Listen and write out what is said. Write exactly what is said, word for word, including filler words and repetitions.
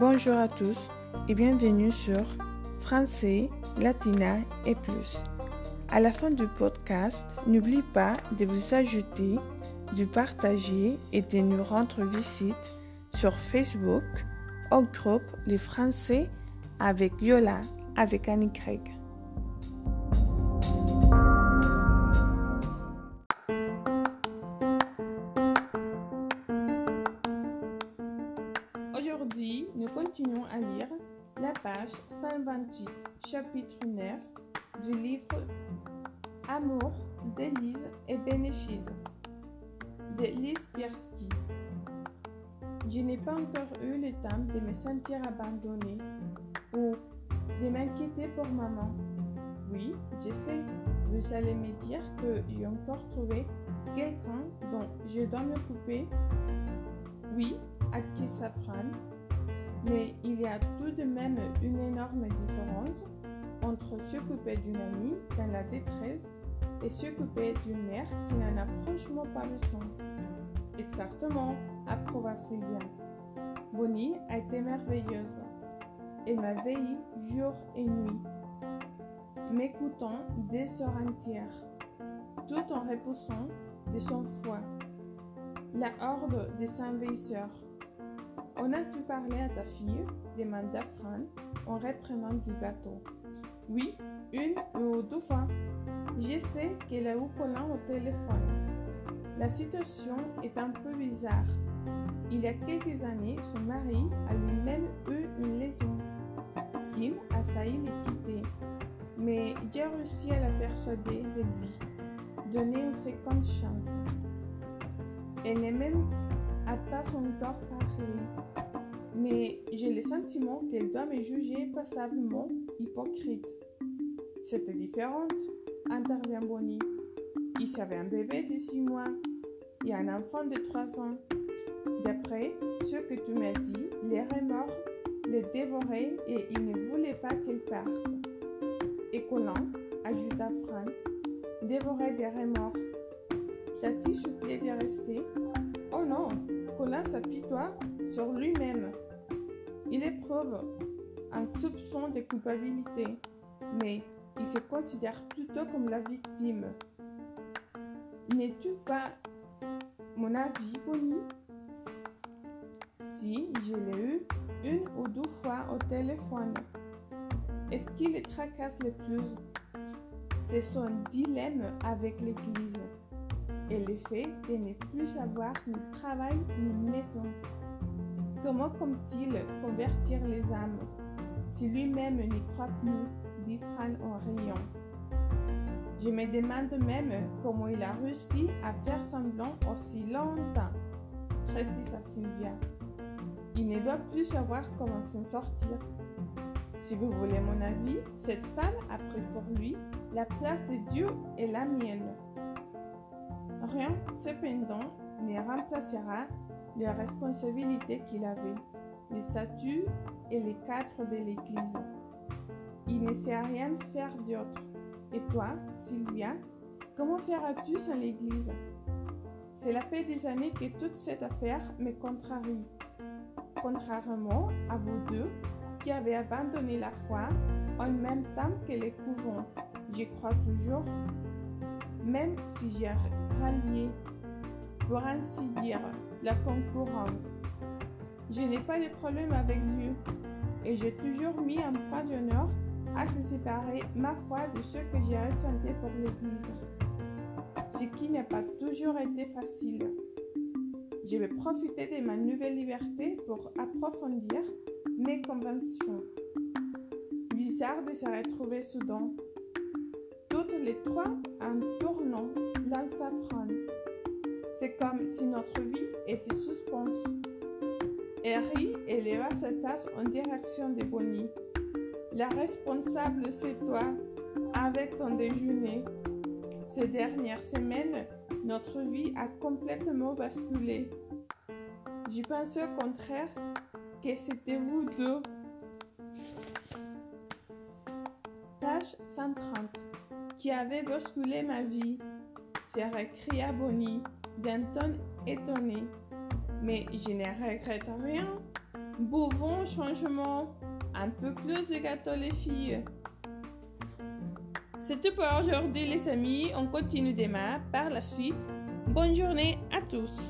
Bonjour à tous et bienvenue sur Français, Latina et plus. À la fin du podcast, n'oublie pas de vous ajouter, de partager et de nous rendre visite sur Facebook au groupe Les Français avec Yola, avec Anik Krek. Aujourd'hui, nous continuons à lire la page cent vingt-huit, chapitre neuf du livre Amour, délices et bénéfices de Lise Pierski. Je n'ai pas encore eu le temps de me sentir abandonnée ou de m'inquiéter pour maman. Oui, je sais, vous allez me dire que j'ai encore trouvé quelqu'un dont je dois me couper. Oui, à qui ça prend, mais il y a tout de même une énorme différence entre s'occuper d'une amie dans la détresse et s'occuper d'une mère qui n'en a franchement pas besoin. Exactement, approuva Sylvia. Bonnie a été merveilleuse. Elle m'a veillée jour et nuit, m'écoutant des heures entières, tout en repoussant de son foie la horde des envahisseurs. On a-tu parlé à ta fille ? demanda Fran en reprenant du gâteau. Oui, une ou deux fois. Je sais qu'elle a eu Colin au téléphone. La situation est un peu bizarre. Il y a quelques années, son mari a lui-même eu une lésion. Kim a failli le quitter, mais j'ai réussi à la persuader de lui donner une seconde chance. Elle n'est même à pas encore parlé, mais j'ai le sentiment qu'elle doit me juger passablement hypocrite. C'était différente, intervient Bonnie. Ils avaient un bébé de six mois et un enfant de trois ans. D'après ce que tu m'as dit, les remords les dévoraient et ils ne voulaient pas qu'elle parte. Et Colin, ajouta Fran, dévorait des remords. Tati suppliait de rester. Oh non, Colin s'apitoie sur lui-même. Il éprouve un soupçon de culpabilité, mais il se considère plutôt comme la victime. N'es-tu pas mon avis, Bonnie? Si, je l'ai eu une ou deux fois au téléphone. Est-ce qu'il le tracasse le plus? C'est son dilemme avec l'Église. Et le fait de ne plus avoir ni travail ni maison. Comment compte-t-il convertir les âmes si lui-même n'y croit plus, dit Fran en riant. Je me demande même comment il a réussi à faire semblant aussi longtemps, précisa Sylvia. Il ne doit plus savoir comment s'en sortir. Si vous voulez mon avis, cette femme a pris pour lui la place de Dieu et la mienne. Rien, cependant, ne remplacera les responsabilités qu'il avait, les statuts et les cadres de l'Église. Il ne sait rien faire d'autre. Et toi, Sylvia, comment feras-tu sans l'Église? Cela fait des années que toute cette affaire me contrarie. Contrairement à vous deux, qui avez abandonné la foi en même temps que les couvents, j'y crois toujours. Même si j'ai rallié, pour ainsi dire, la concurrence. Je n'ai pas de problème avec Dieu et j'ai toujours mis un point d'honneur à se séparer ma foi de ce que j'ai ressenti pour l'Église, ce qui n'a pas toujours été facile. Je vais profiter de ma nouvelle liberté pour approfondir mes convictions. Bizarre de se retrouver soudain. Toutes les trois en tournant dans sa prendre. C'est comme si notre vie était suspense. Harry éleva sa tasse en direction de Bonnie. La responsable, c'est toi, avec ton déjeuner. Ces dernières semaines, notre vie a complètement basculé. J'y pensais au contraire que c'était vous deux. Page cent trente. Qui avait bousculé ma vie, se récria Bonnie d'un ton étonné. Mais je ne regrette rien, Bovon changement, un peu plus de gâteau les filles. C'est tout pour aujourd'hui les amis, on continue demain par la suite. Bonne journée à tous.